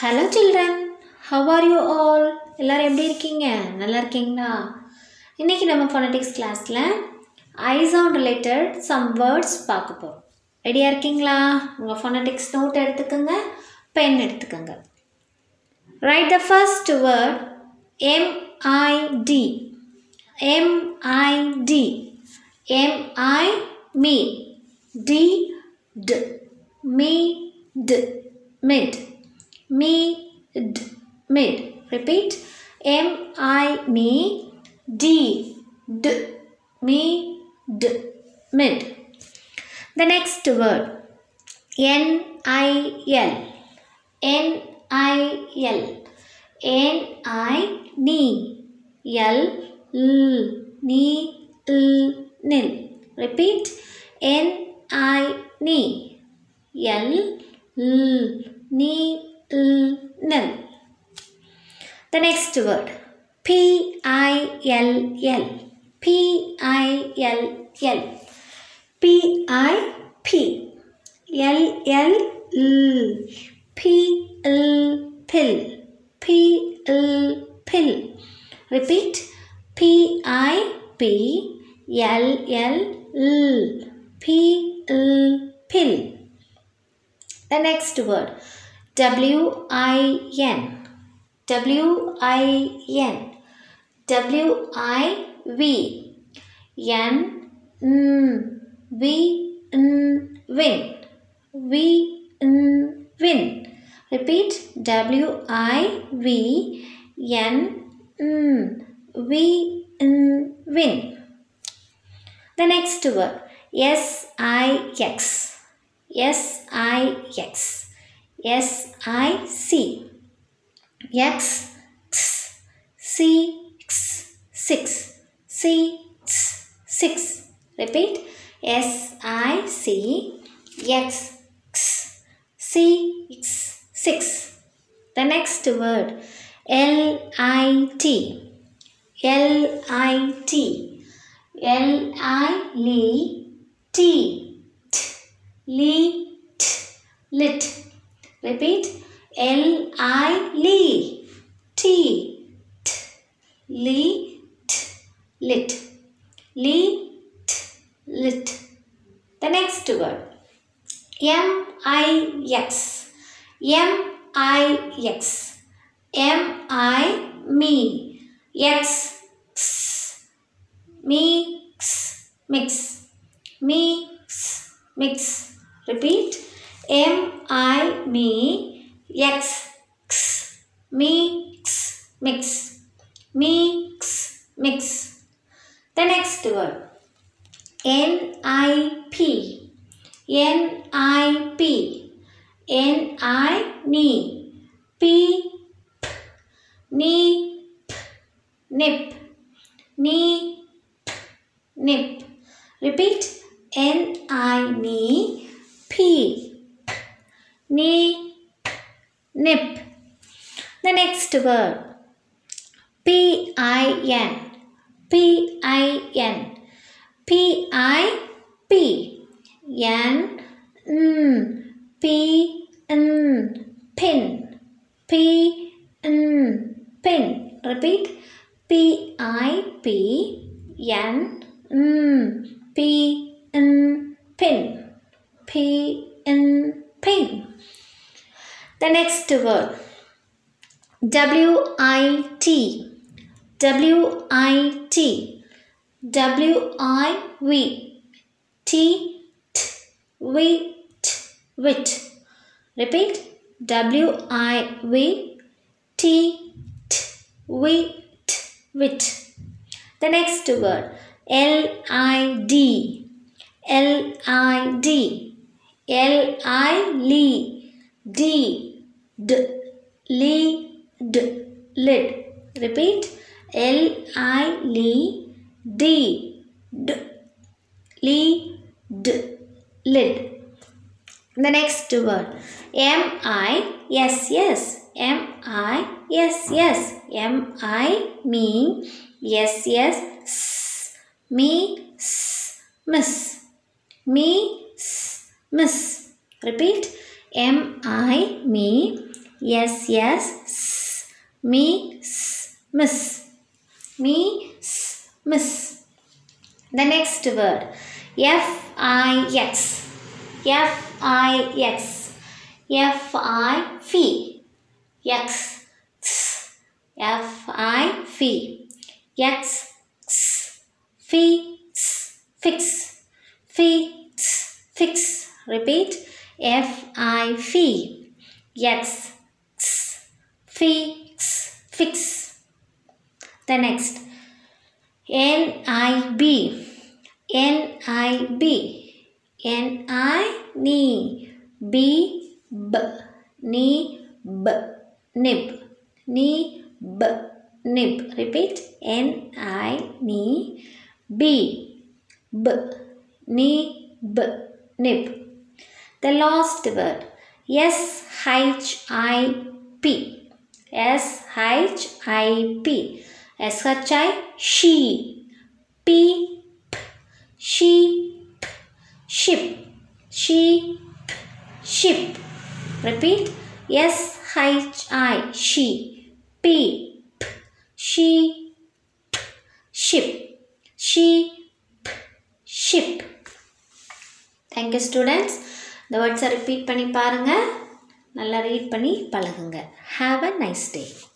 Hello children, how are you all? எல்லோரும் எப்படி இருக்கீங்க? நல்லா இருக்கீங்களா? இன்றைக்கி நம்ம ஃபோனட்டிக்ஸ் கிளாஸில் I sound related some words பார்க்க போகிறோம். ரெடியாக இருக்கீங்களா? உங்கள் ஃபோனட்டிக்ஸ் நோட் எடுத்துக்கோங்க, பென் எடுத்துக்கோங்க. Right the first word M I D. M I D, M I me D to me to mid. Mid, mid. Repeat. M I me D D me D mid. The next word N I L. N I L. N I ni L L ni L nil. Repeat. N I ni L L ni nil. The next word P-I-L-L. P-I-L-L. P-I-P L-L-L. P-L-Pill. P-L-Pill. Repeat. P-I-P L-L-L. P-L-Pill. The next word W-I-N. W-I-N. W-I-V N W-N win. W-N win. Repeat. W-I-V N W-N win. The next word S-I-X. S-I-X. S I C X X C X six. C X six. Repeat. S I C X X C X six. The next word L I T. L I T. L I L T. Lit. Lit. Repeat. L-I-L-T. Lit. Lit. Lit. Lit. The next word M-I-X. M-I-X. M-I-Me. X. X. Mix. Mix. Mix. Mix. Repeat. M-I-M-E-X-X. Mix. Mix. Mix. Mix. The next word N-I-P. N-I-P. N-I-N-E. P-P. N-I-P. Nip. N-I-P. Nip. Repeat. N-I-N-E. P. Nip. Nip. The next word P-I-N. P-I-N. P-I-P N-N P-N pin. P-N pin. Repeat. P-I-P N-N P-N pin. P-N pin. The next word W-I-T. W-I-T. W-I-V T T V T wit. Repeat. W-I-V T T V T wit. The next word L-I-D. L-I-D. L-I-L-E D D L-I-D lid. Repeat. L-I-L-E D D L-I-D lid. The next word M-I-S-S. M-I-S-S. M-I me S-S me S miss. Me S miss. Repeat. M I me yes, s, me, s, miss, me, s, miss. The next word, f-i-x, f-i-x, f-i-f, x, x, f-i-f, x, x, f-i-x, fix, f-i-x, fix. Repeat, f-i-f, x, x, fix, fix. The next, N-I-B, N-I-B, N-I-N-I, B-B, N-I-B, nib, N-I-B, nib. Repeat, N-I-N-I-B, B, N-I-B, nib. The last word, S-H-I-P, S-H-I-P, S-H-I, she, P, P, sheep, ship, sheep, ship. Repeat, S-H-I, she, P, P, sheep, ship, sheep, ship. Thank you students. The words are repeat பண்ணி பாருங்க. நல்லா read பண்ணி பழகுங்க. Have a nice day.